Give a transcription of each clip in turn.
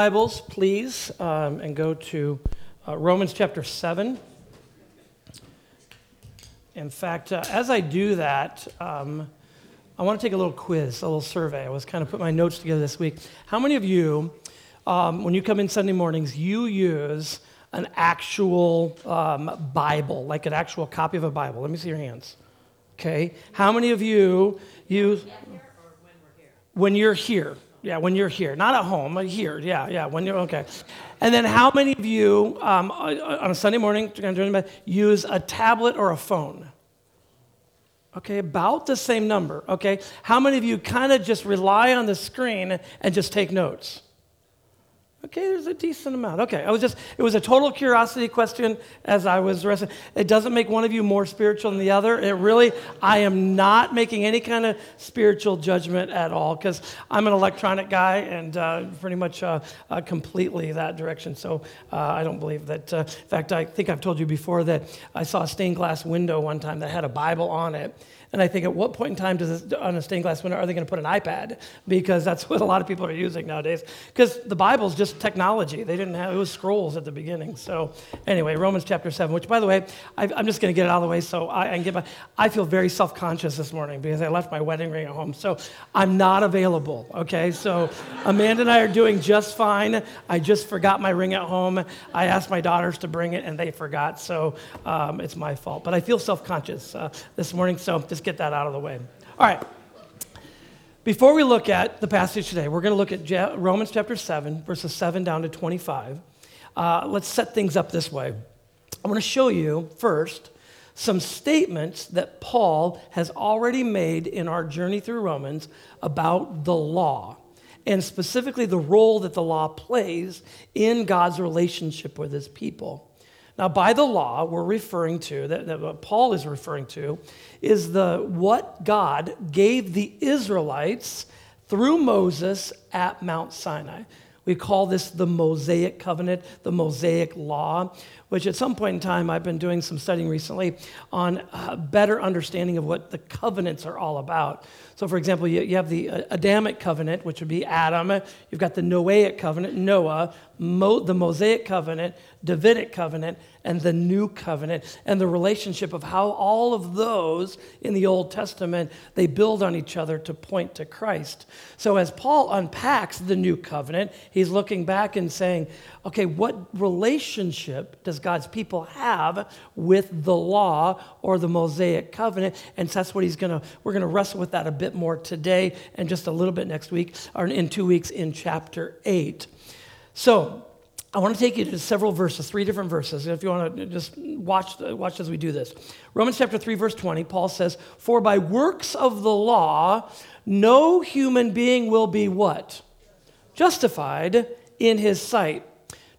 Bibles, please, and go to Romans chapter 7. In fact, as I do that, I want to take a little quiz, a little survey. I was kind of putting my notes together this week. How many of you, when you come in Sunday mornings, you use an actual Bible, like an actual copy of a Bible? Let me see your hands. Okay. How many of you use... When you're here. Yeah, when you're here. Not at home, but here. Yeah, when you're, okay. And then how many of you, on a Sunday morning, use a tablet or a phone? Okay, about the same number, okay? How many of you kind of just rely on the screen and just take notes? Okay, there's a decent amount. Okay, it was a total curiosity question as I was resting. It doesn't make one of you more spiritual than the other. It really, I am not making any kind of spiritual judgment at all because I'm an electronic guy and pretty much completely that direction. So I don't believe that. In fact, I think I've told you before that I saw a stained glass window one time that had a Bible on it. And I think, at what point in time on a stained glass window are they going to put an iPad? Because that's what a lot of people are using nowadays. Because the Bible's just technology. They didn't have, it was scrolls at the beginning. So anyway, Romans chapter 7, which, by the way, I'm just going to get it out of the way so I can get my... I feel very self-conscious this morning because I left my wedding ring at home. So I'm not available, okay? So Amanda and I are doing just fine. I just forgot my ring at home. I asked my daughters to bring it, and they forgot. So it's my fault. But I feel self-conscious this morning, so just get that out of the way. All right. Before we look at the passage today, we're going to look at Romans chapter 7, verses 7 down to 25. Let's set things up this way. I want to show you first some statements that Paul has already made in our journey through Romans about the law, and specifically the role that the law plays in God's relationship with his people. Now, by the law, we're referring to, that what Paul is referring to, is what God gave the Israelites through Moses at Mount Sinai. We call this the Mosaic Covenant, the Mosaic Law, which at some point in time I've been doing some studying recently on a better understanding of what the covenants are all about. So, for example, you have the Adamic covenant, which would be Adam. You've got the Noahic covenant, Noah, the Mosaic covenant, Davidic covenant, and the New Covenant, and the relationship of how all of those in the Old Testament, they build on each other to point to Christ. So as Paul unpacks the New Covenant, he's looking back and saying, okay, what relationship does God's people have with the law or the Mosaic Covenant? And so that's what we're going to wrestle with that a bit more today and just a little bit next week, or in 2 weeks in chapter 8. So I want to take you to several verses, three different verses, if you want to just watch as we do this. Romans chapter 3, verse 20, Paul says, "For by works of the law, no human being will be" what? "Justified in his sight."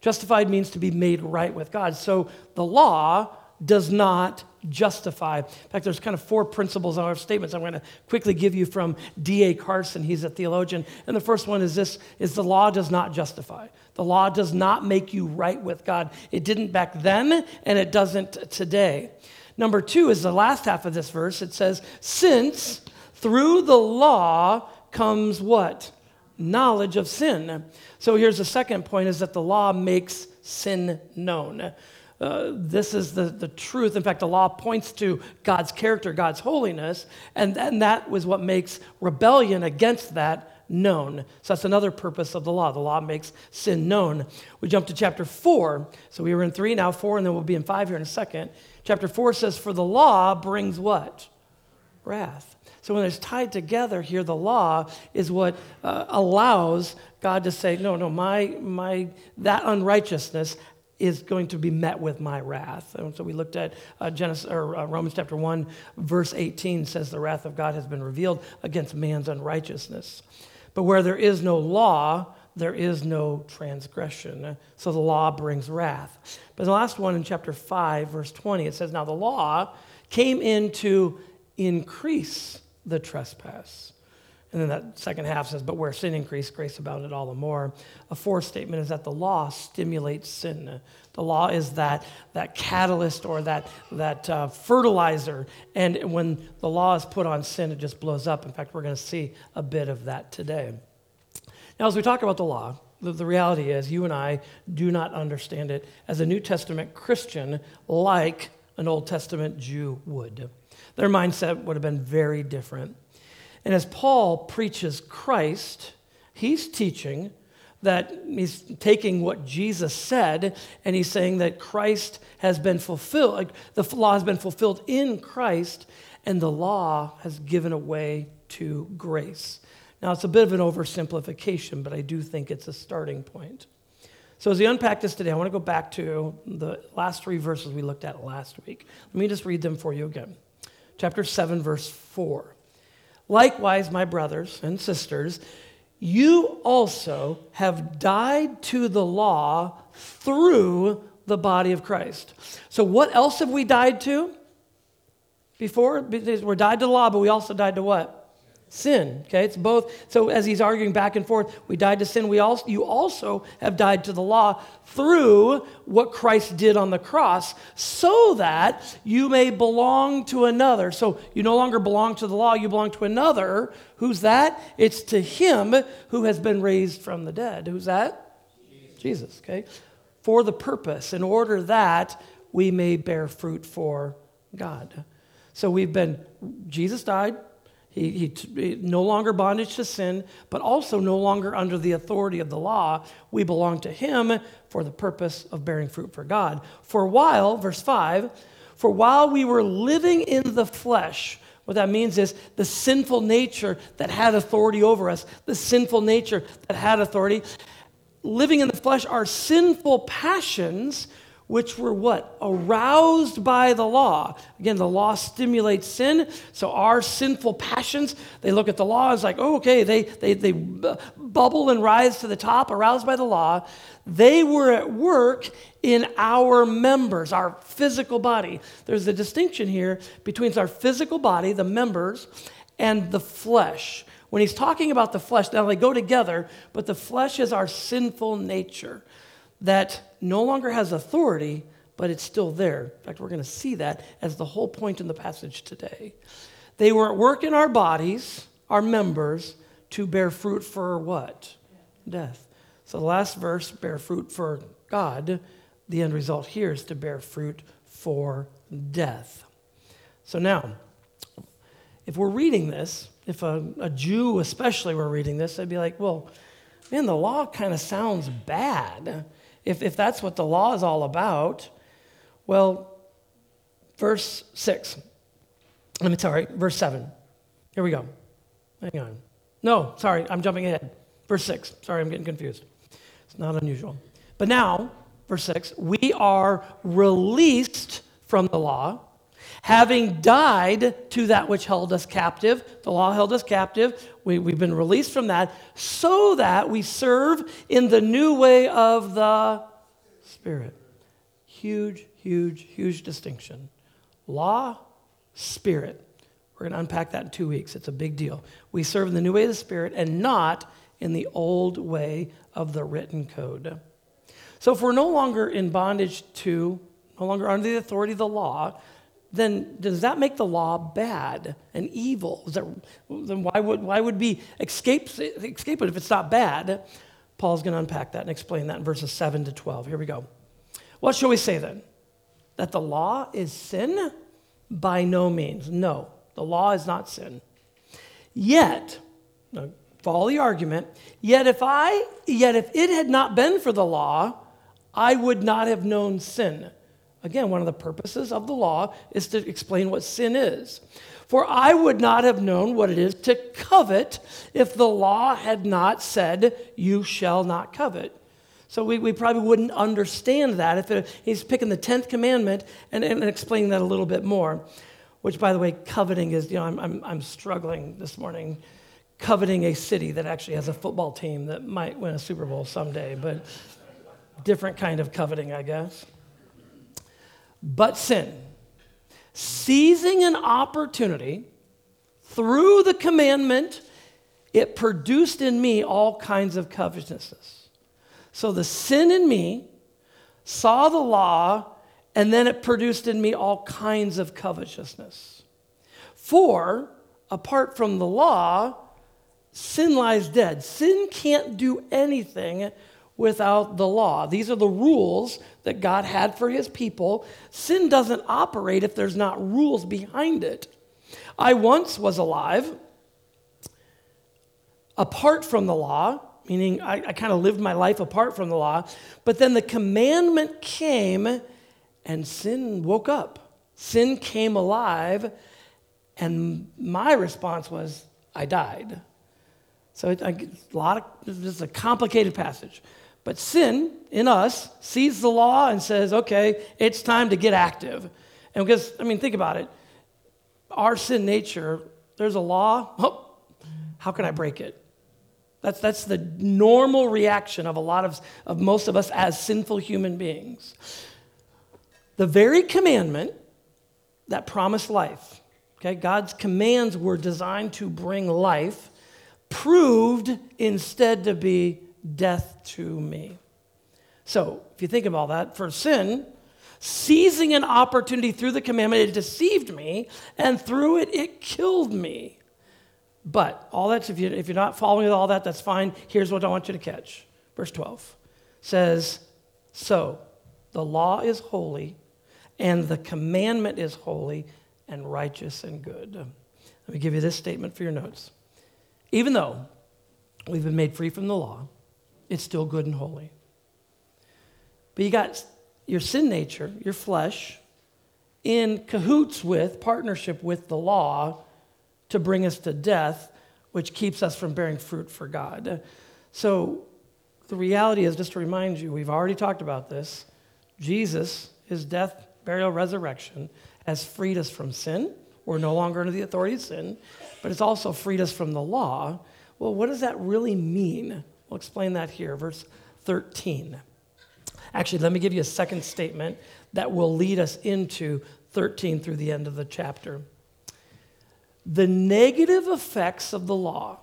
Justified means to be made right with God. So the law does not justify. In fact, there's kind of four principles in our statements I'm going to quickly give you from D.A. Carson. He's a theologian. And the first one is this, is the law does not justify. The law does not make you right with God. It didn't back then, and it doesn't today. Number two is the last half of this verse. It says, "Since through the law comes" what? "Knowledge of sin." So here's the second point, is that the law makes sin known. This is the truth. In fact, the law points to God's character, God's holiness, and that was what makes rebellion against that known. So that's another purpose of the law. The law makes sin known. We jump to chapter 4. So we were in 3, now 4, and then we'll be in 5 here in a second. Chapter 4 says, "For the law brings" what? "Wrath." So when it's tied together here, the law is what allows God to say, no, that unrighteousness is going to be met with my wrath. And so we looked at Romans chapter 1, verse 18 says, "The wrath of God has been revealed against man's unrighteousness. But where there is no law, there is no transgression." So the law brings wrath. But the last one in chapter 5, verse 20, it says, "Now the law came in to increase the trespass." And then that second half says, "But where sin increased, grace abounded all the more." A fourth statement is that the law stimulates sin. The law is that catalyst or that fertilizer. And when the law is put on sin, it just blows up. In fact, we're going to see a bit of that today. Now, as we talk about the law, The reality is you and I do not understand it as a New Testament Christian like an Old Testament Jew would. Their mindset would have been very different. And as Paul preaches Christ, he's teaching that he's taking what Jesus said and he's saying that Christ has been fulfilled, like the law has been fulfilled in Christ and the law has given way to grace. Now, it's a bit of an oversimplification, but I do think it's a starting point. So as we unpack this today, I want to go back to the last three verses we looked at last week. Let me just read them for you again. Chapter 7, verse 4. Likewise, my brothers and sisters, you also have died to the law through the body of Christ. So what else have we died to? Before, we're died to the law, but we also died to what? Sin, okay? It's both. So as he's arguing back and forth, we died to sin. You also have died to the law through what Christ did on the cross so that you may belong to another. So you no longer belong to the law, you belong to another. Who's that? It's to him who has been raised from the dead. Who's that? Jesus, okay? For the purpose, in order that we may bear fruit for God. So Jesus died. He no longer bondage to sin, but also no longer under the authority of the law. We belong to him for the purpose of bearing fruit for God. Verse 5, for while we were living in the flesh, what that means is the sinful nature that had authority over us, living in the flesh, our sinful passions, which were what? Aroused by the law. Again, the law stimulates sin. So our sinful passions, they look at the law, it's like, oh, okay, they bubble and rise to the top, aroused by the law. They were at work in our members, our physical body. There's a distinction here between our physical body, the members, and the flesh. When he's talking about the flesh, now they go together, but the flesh is our sinful nature that no longer has authority, but it's still there. In fact, we're going to see that as the whole point in the passage today. They were at work in our bodies, our members, to bear fruit for what? Death. So the last verse, bear fruit for God. The end result here is to bear fruit for death. So now, if we're reading this, if a Jew especially were reading this, I'd be like, well, man, the law kind of sounds bad. If that's what the law is all about, well, verse 7. Here we go. Hang on. No, sorry, I'm jumping ahead. Verse 6. Sorry, I'm getting confused. It's not unusual. But now, verse 6, we are released from the law, having died to that which held us captive. The law held us captive. We've been released from that so that we serve in the new way of the Spirit. Huge, huge, huge distinction. Law, Spirit. We're going to unpack that in 2 weeks. It's a big deal. We serve in the new way of the Spirit and not in the old way of the written code. So if we're no longer in bondage to, no longer under the authority of the law, then does that make the law bad and evil? Then why would we escape it if it's not bad? Paul's going to unpack that and explain that in verses 7 to 12. Here we go. What shall we say then? That the law is sin? By no means. No, the law is not sin. Yet, follow the argument, yet if it had not been for the law, I would not have known sin. Again, one of the purposes of the law is to explain what sin is. For I would not have known what it is to covet if the law had not said, you shall not covet. So we probably wouldn't understand that. He's picking the 10th commandment and explaining that a little bit more, which, by the way, coveting is, I'm struggling this morning, coveting a city that actually has a football team that might win a Super Bowl someday, but different kind of coveting, I guess. But sin, seizing an opportunity through the commandment, it produced in me all kinds of covetousness. So the sin in me saw the law, and then it produced in me all kinds of covetousness. For apart from the law, sin lies dead. Sin can't do anything without the law. These are the rules that God had for his people. Sin doesn't operate if there's not rules behind it. I once was alive apart from the law, meaning I kind of lived my life apart from the law, but then the commandment came and sin woke up. Sin came alive, and my response was, I died. So this is a complicated passage. But sin in us sees the law and says, okay, it's time to get active. And because, think about it. Our sin nature, there's a law. Oh, how can I break it? That's the normal reaction of most of us as sinful human beings. The very commandment that promised life, okay, God's commands were designed to bring life, proved instead to be death to me. So if you think of all that, for sin, seizing an opportunity through the commandment, it deceived me, and through it, it killed me. But all that's, if you're not following all that, that's fine. Here's what I want you to catch. Verse 12 says, so the law is holy, and the commandment is holy and righteous and good. Let me give you this statement for your notes. Even though we've been made free from the law, it's still good and holy. But you got your sin nature, your flesh, in cahoots with, partnership with the law to bring us to death, which keeps us from bearing fruit for God. So the reality is, just to remind you, we've already talked about this. Jesus, his death, burial, resurrection, has freed us from sin. We're no longer under the authority of sin, but it's also freed us from the law. Well, what does that really mean? We'll explain that here, verse 13. Actually, let me give you a second statement that will lead us into 13 through the end of the chapter. The negative effects of the law.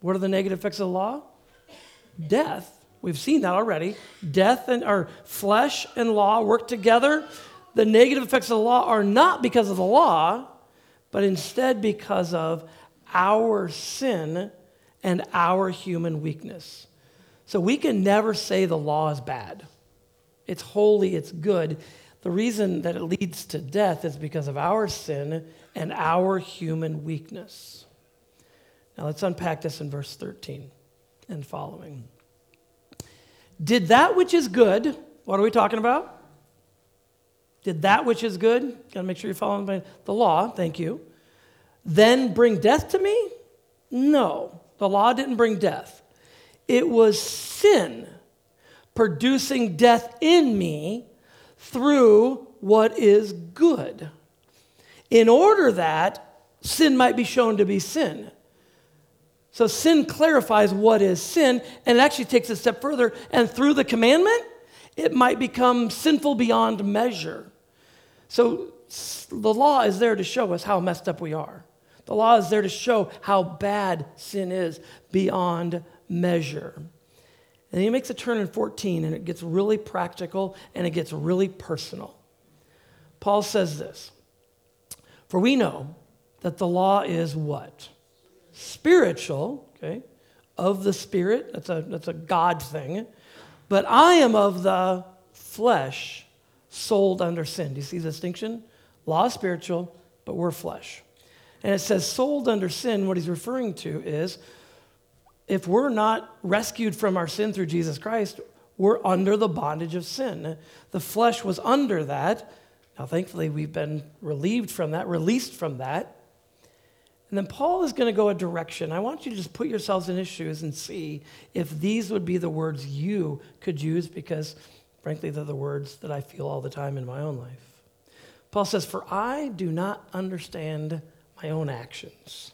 What are the negative effects of the law? Death. We've seen that already. Death and our flesh and law work together. The negative effects of the law are not because of the law, but instead because of our sin and our human weakness. So we can never say the law is bad. It's holy, it's good. The reason that it leads to death is because of our sin and our human weakness. Now let's unpack this in verse 13 and following. Did that which is good, what are we talking about? Did that which is good, got to make sure you're following the law, thank you, then bring death to me? No, the law didn't bring death. It was sin producing death in me through what is good, in order that sin might be shown to be sin. So sin clarifies what is sin, and it actually takes a step further. And through the commandment, it might become sinful beyond measure. So the law is there to show us how messed up we are. The law is there to show how bad sin is beyond measure. And he makes a turn in 14, and it gets really practical, and it gets really personal. Paul says this, for we know that the law is what? Spiritual, okay, of the spirit, that's a God thing, but I am of the flesh, sold under sin. Do you see the distinction? Law is spiritual, but we're flesh. And it says sold under sin. What he's referring to is, if we're not rescued from our sin through Jesus Christ, we're under the bondage of sin. The flesh was under that. Now, thankfully, we've been released from that. And then Paul is going to go a direction. I want you to just put yourselves in his shoes and see if these would be the words you could use, because, frankly, they're the words that I feel all the time in my own life. Paul says, for I do not understand my own actions.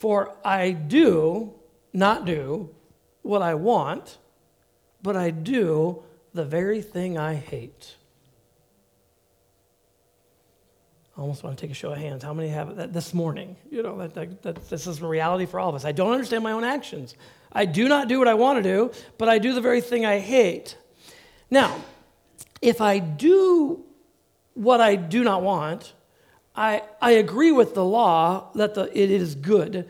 For I do not do what I want, but I do the very thing I hate. I almost want to take a show of hands. How many have that this morning? This is a reality for all of us. I don't understand my own actions. I do not do what I want to do, but I do the very thing I hate. Now, if I do what I do not want, I agree with the law that it is good.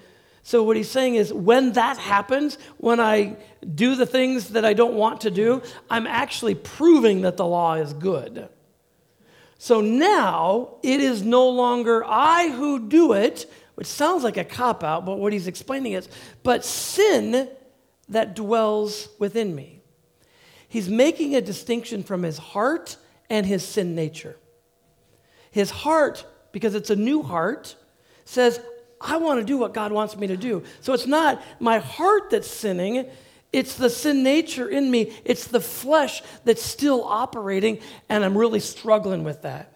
So what he's saying is when that happens, when I do the things that I don't want to do, I'm actually proving that the law is good. So now it is no longer I who do it, which sounds like a cop-out, but what he's explaining is, but sin that dwells within me. He's making a distinction from his heart and his sin nature. His heart, because it's a new heart, says, I want to do what God wants me to do. So it's not my heart that's sinning, it's the sin nature in me, it's the flesh that's still operating, and I'm really struggling with that.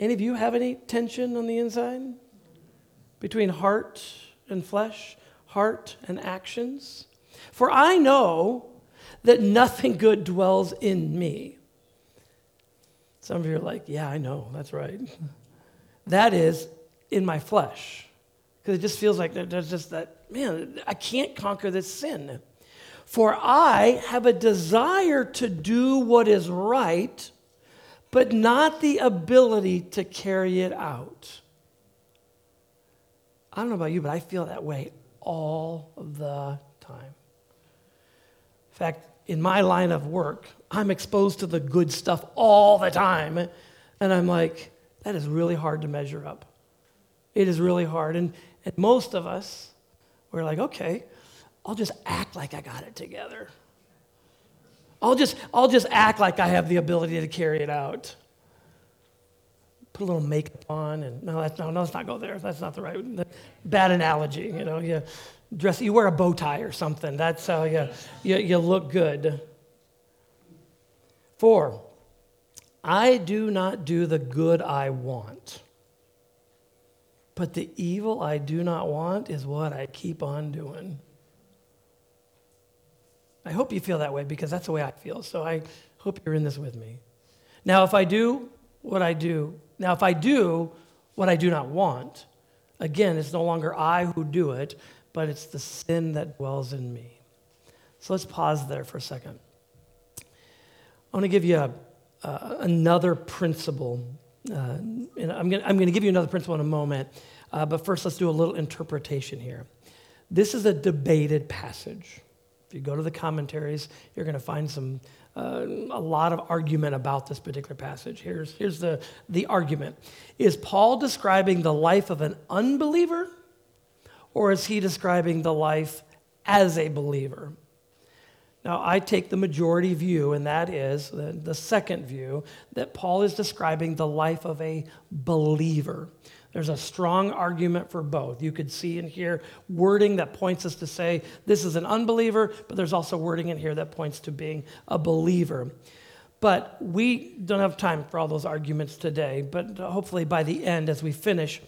Any of you have any tension on the inside between heart and flesh, heart and actions? For I know that nothing good dwells in me. Some of you are like, yeah, I know, that's right. That is in my flesh. Because it just feels like there's just that, man, I can't conquer this sin. For I have a desire to do what is right, but not the ability to carry it out. I don't know about you, but I feel that way all the time. In fact, in my line of work, I'm exposed to the good stuff all the time. And I'm like, that is really hard to measure up. It is really hard. And most of us, we're like, okay, I'll just act like I got it together. I'll just act like I have the ability to carry it out. Put a little makeup on, and no, let's not go there. That's not the right, bad analogy, you know. You dress, you wear a bow tie or something. That's how you look good. For I do not do the good I want, but the evil I do not want is what I keep on doing. I hope you feel that way, because that's the way I feel. So I hope you're in this with me. Now, if I do what I do not want, again, it's no longer I who do it, but it's the sin that dwells in me. So let's pause there for a second. I want to give you another principle. And I'm going to give you another principle in a moment, but first let's do a little interpretation here. This is a debated passage. If you go to the commentaries, you're going to find a lot of argument about this particular passage. Here's the argument. Is Paul describing the life of an unbeliever, or is he describing the life as a believer? Now, I take the majority view, and that is the second view, that Paul is describing the life of a believer. There's a strong argument for both. You could see in here wording that points us to say this is an unbeliever, but there's also wording in here that points to being a believer. But we don't have time for all those arguments today, but hopefully by the end, as we finish,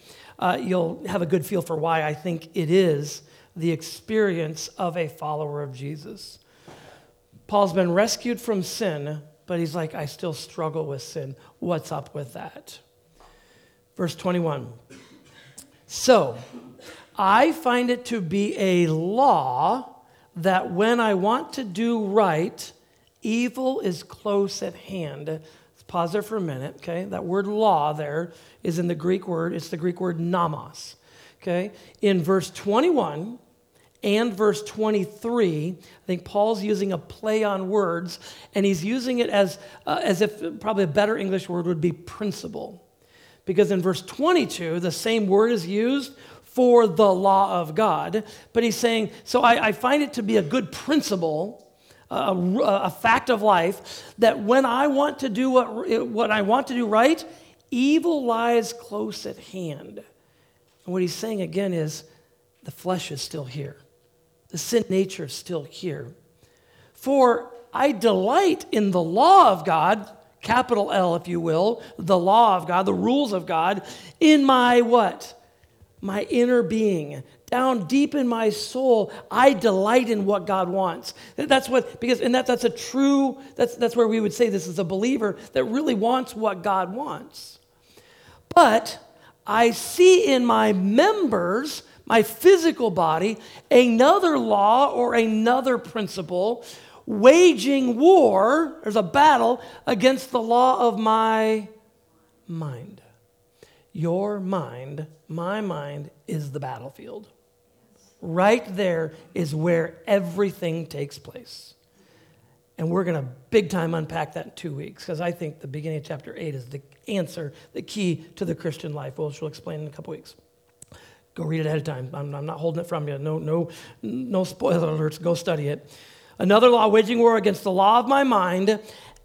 you'll have a good feel for why I think it is the experience of a follower of Jesus. Paul's been rescued from sin, but he's like, I still struggle with sin. What's up with that? Verse 21. So, I find it to be a law that when I want to do right, evil is close at hand. Let's pause there for a minute, okay? That word law there is in the Greek word. It's the Greek word nomos, okay? In verse 21... and verse 23, I think Paul's using a play on words, and he's using it as if probably a better English word would be principle. Because in verse 22, the same word is used for the law of God, but he's saying, so I find it to be a good principle, a fact of life, that when I want to do what I want to do right, evil lies close at hand. And what he's saying again is, the flesh is still here. The sin nature is still here. For I delight in the law of God, capital L if you will, the law of God, the rules of God, in my what? My inner being. Down deep in my soul, I delight in what God wants. That's where we would say this is a believer that really wants what God wants. But I see in my members, my physical body, another law or another principle, waging war, there's a battle, against the law of my mind. Your mind, my mind, is the battlefield. right there is where everything takes place. And we're going to big time unpack that in 2 weeks, because I think the beginning of chapter 8 is the answer, the key to the Christian life, which we'll explain in a couple weeks. Go read it ahead of time. I'm not holding it from you. No spoiler alerts. Go study it. Another law waging war against the law of my mind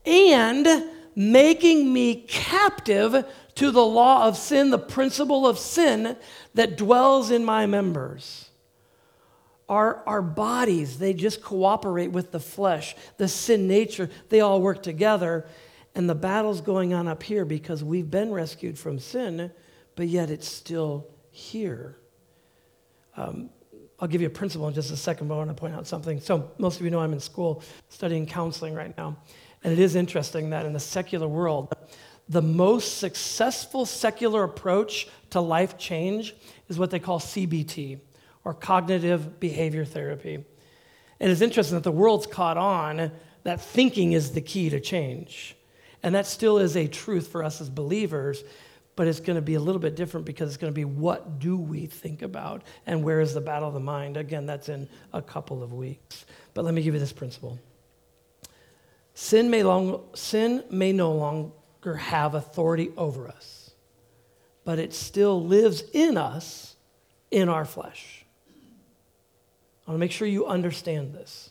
and making me captive to the law of sin, the principle of sin that dwells in my members. Our bodies, they just cooperate with the flesh, the sin nature. They all work together. And the battle's going on up here because we've been rescued from sin, but yet it's still here. I'll give you a principle in just a second, but I want to point out something. So most of you know I'm in school studying counseling right now, and it is interesting that in the secular world, the most successful secular approach to life change is what they call CBT, or cognitive behavior therapy. And it's interesting that the world's caught on that thinking is the key to change, and that still is a truth for us as believers. But it's going to be a little bit different because it's going to be what do we think about and where is the battle of the mind? Again, that's in a couple of weeks. But let me give you this principle. Sin may no longer have authority over us, but it still lives in us, in our flesh. I want to make sure you understand this.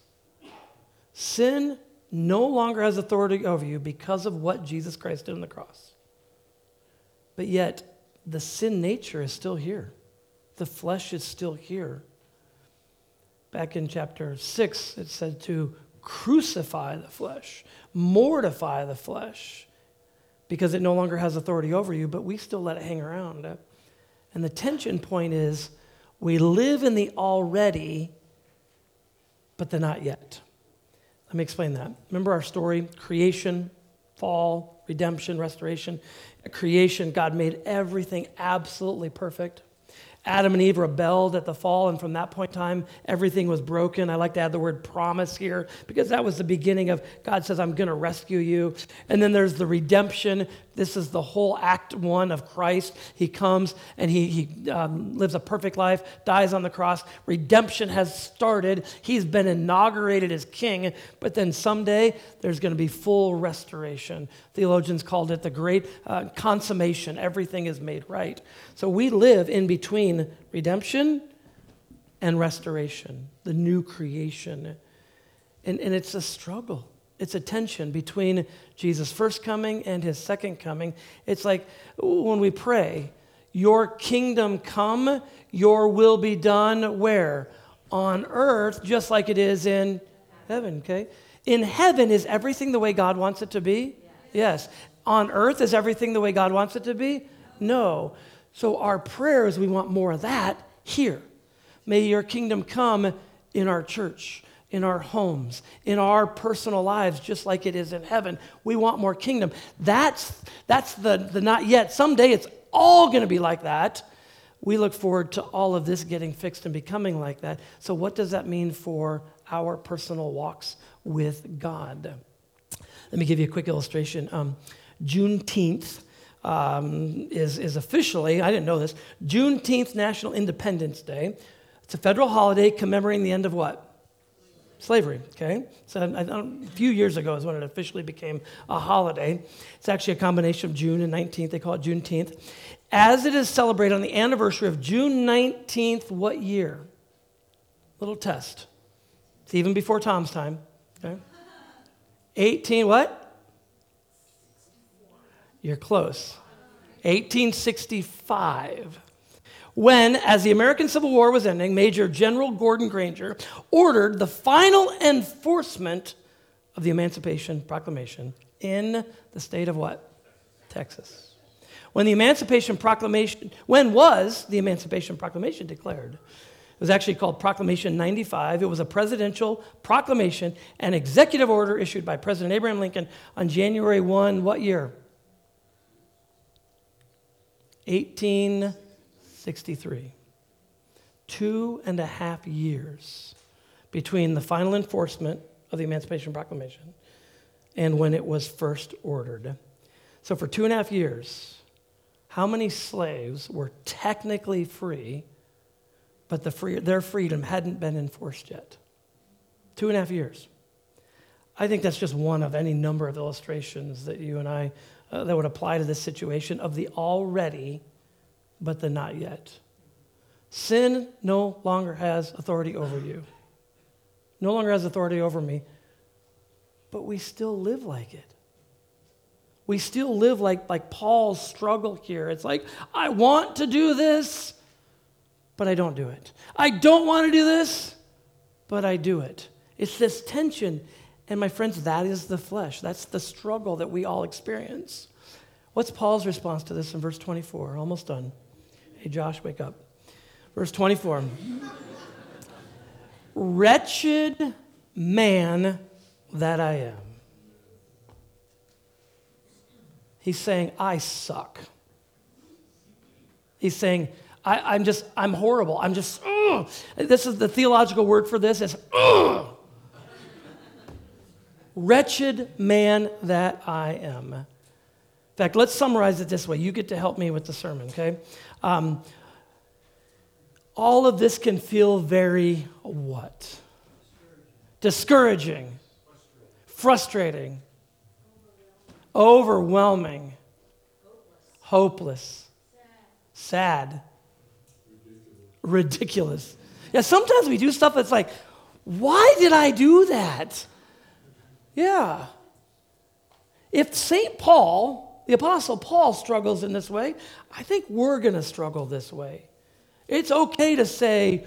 Sin no longer has authority over you because of what Jesus Christ did on the cross. But yet, the sin nature is still here. The flesh is still here. Back in chapter 6, it said to crucify the flesh, mortify the flesh, because it no longer has authority over you, but we still let it hang around. And the tension point is we live in the already, but the not yet. Let me explain that. Remember our story, creation, fall, redemption, restoration, creation. God made everything absolutely perfect. Adam and Eve rebelled at the fall, and from that point in time, everything was broken. I like to add the word promise here, because that was the beginning of God says, I'm going to rescue you. And then there's the redemption. This is the whole act one of Christ. He comes and he lives a perfect life, dies on the cross. Redemption has started. He's been inaugurated as king, but then someday there's going to be full restoration. Theologians called it the great consummation. Everything is made right. So we live in between redemption and restoration, the new creation. And it's a struggle. It's a tension between Jesus' first coming and his second coming. It's like when we pray, your kingdom come, your will be done where? On earth, just like it is in heaven, okay? In heaven, is everything the way God wants it to be? Yes. On earth, is everything the way God wants it to be? No. So our prayer is we want more of that here. May your kingdom come in our church, in our homes, in our personal lives, just like it is in heaven. We want more kingdom. That's the not yet. Someday it's all going to be like that. We look forward to all of this getting fixed and becoming like that. So what does that mean for our personal walks with God? Let me give you a quick illustration. Juneteenth is officially, I didn't know this, Juneteenth National Independence Day. It's a federal holiday commemorating the end of what? Slavery, okay? So a few years ago is when it officially became a holiday. It's actually a combination of June and 19th. They call it Juneteenth. As it is celebrated on the anniversary of June 19th, what year? Little test. It's even before Tom's time, okay? 18 what? You're close. 1865. When, as the American Civil War was ending, Major General Gordon Granger ordered the final enforcement of the Emancipation Proclamation in the state of what? Texas. When was the Emancipation Proclamation declared? It was actually called Proclamation 95. It was a presidential proclamation and executive order issued by President Abraham Lincoln on January 1, what year? 1863. 2.5 years between the final enforcement of the Emancipation Proclamation and when it was first ordered. So for 2.5 years, how many slaves were technically free but their freedom hadn't been enforced yet. 2.5 years. I think that's just one of any number of illustrations that you and I, that would apply to this situation of the already, but the not yet. Sin no longer has authority over you. No longer has authority over me, but we still live like it. We still live like Paul's struggle here. It's like, I want to do this, but I don't do it. I don't want to do this, but I do it. It's this tension. And my friends, that is the flesh. That's the struggle that we all experience. What's Paul's response to this in verse 24? Almost done. Hey, Josh, wake up. Verse 24. Wretched man that I am. He's saying, I suck. He's saying, I'm horrible. I'm just, ugh. This is the theological word for this. It's, ugh. Wretched man that I am. In fact, let's summarize it this way. You get to help me with the sermon, okay? All of this can feel very what? Discouraging. Frustrating. Overwhelming. Hopeless. Sad. Ridiculous. Yeah, sometimes we do stuff that's like, why did I do that? Yeah. If St. Paul, the Apostle Paul, struggles in this way, I think we're going to struggle this way. It's okay to say,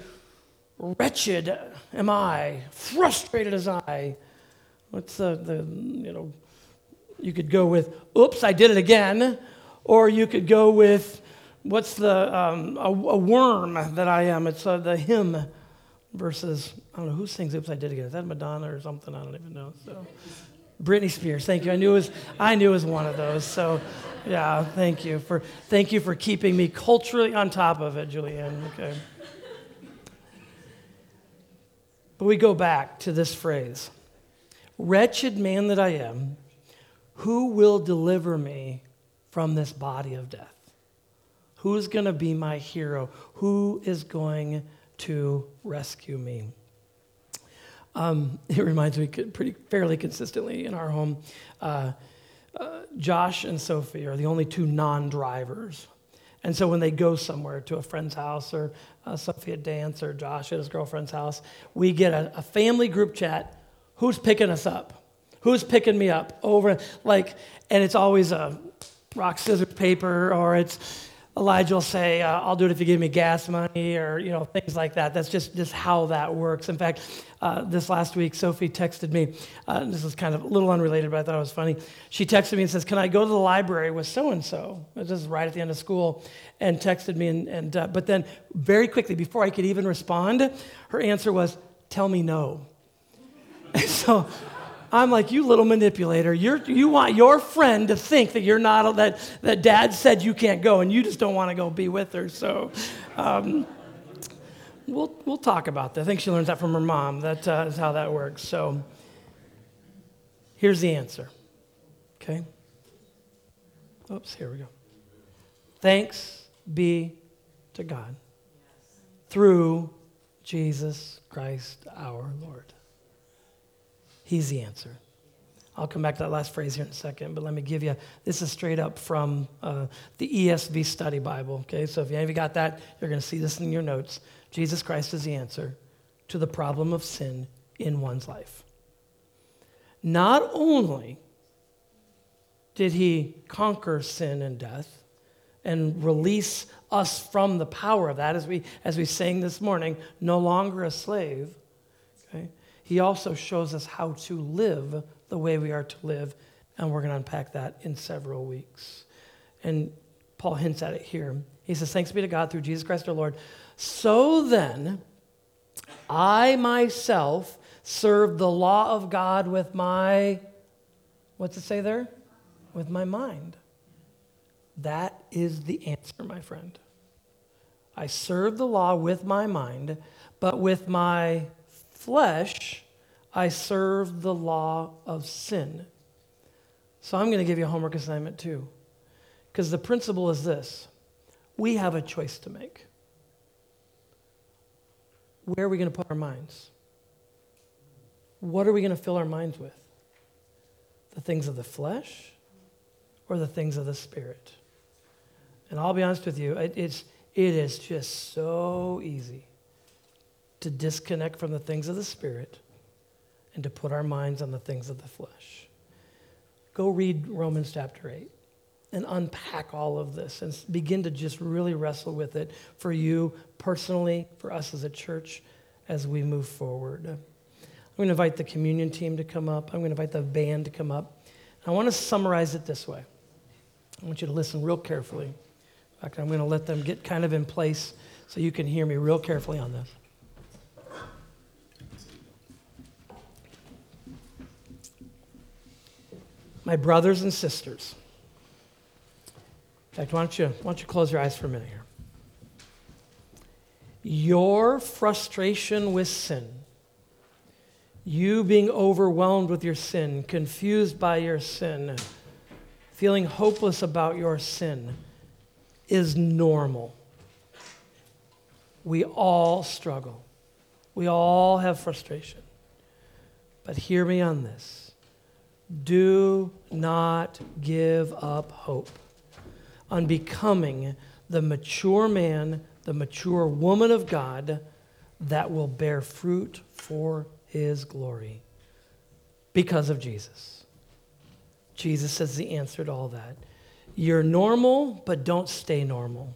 wretched am I, frustrated as I. What's you could go with, oops, I did it again. Or you could go with, what's the, a worm that I am. It's the hymn. Versus, I don't know who sings Oops, I Did It Again. Is that Madonna or something? I don't even know. So, Britney Spears. Thank you. I knew it was one of those. So, yeah. Thank you for keeping me culturally on top of it, Julianne. Okay. But we go back to this phrase: "Wretched man that I am, who will deliver me from this body of death? Who's going to be my hero? Who is going to rescue me?" It reminds me pretty fairly consistently in our home. Josh and Sophie are the only two non-drivers, and so when they go somewhere to a friend's house or Sophie at dance or Josh at his girlfriend's house, we get a family group chat. Who's picking us up? Who's picking me up? And it's always a rock, scissors, paper, or it's. Elijah will say, I'll do it if you give me gas money, or, things like that. That's just how that works. In fact, this last week, Sophie texted me. This is kind of a little unrelated, but I thought it was funny. She texted me and says, can I go to the library with so-and-so? This is right at the end of school. And texted me, but then very quickly, before I could even respond, her answer was, tell me no. And so I'm like, you little manipulator! You want your friend to think that you're not that Dad said you can't go, and you just don't want to go be with her. So, we'll talk about that. I think she learns that from her mom. That is how that works. So, here's the answer. Okay. Oops. Here we go. Thanks be to God through Jesus Christ our Lord. He's the answer. I'll come back to that last phrase here in a second, but let me give you, this is straight up from the ESV Study Bible, okay? So if you haven't got that, you're going to see this in your notes. Jesus Christ is the answer to the problem of sin in one's life. Not only did he conquer sin and death and release us from the power of that, as we sang this morning, no longer a slave, okay? He also shows us how to live the way we are to live, and we're going to unpack that in several weeks. And Paul hints at it here. He says, thanks be to God through Jesus Christ our Lord. So then, I myself serve the law of God with my, what's it say there? With my mind. That is the answer, my friend. I serve the law with my mind, but with my flesh, I serve the law of sin. So I'm going to give you a homework assignment too, because the principle is this: we have a choice to make. where are we going to put our minds? What are we going to fill our minds with? The things of the flesh or the things of the spirit? And I'll be honest with you, it is just so easy to disconnect from the things of the spirit and to put our minds on the things of the flesh. Go read Romans chapter 8 and unpack all of this and begin to just really wrestle with it for you personally, for us as a church, as we move forward. I'm going to invite the communion team to come up. I'm going to invite the band to come up. I want to summarize it this way. I want you to listen real carefully. In fact, I'm going to let them get kind of in place so you can hear me real carefully on this. My brothers and sisters. In fact, why don't you close your eyes for a minute here? Your frustration with sin, you being overwhelmed with your sin, confused by your sin, feeling hopeless about your sin, is normal. We all struggle. We all have frustration. But hear me on this. Do not give up hope on becoming the mature man, the mature woman of God that will bear fruit for his glory because of Jesus. Jesus is the answer to all that. You're normal, but don't stay normal.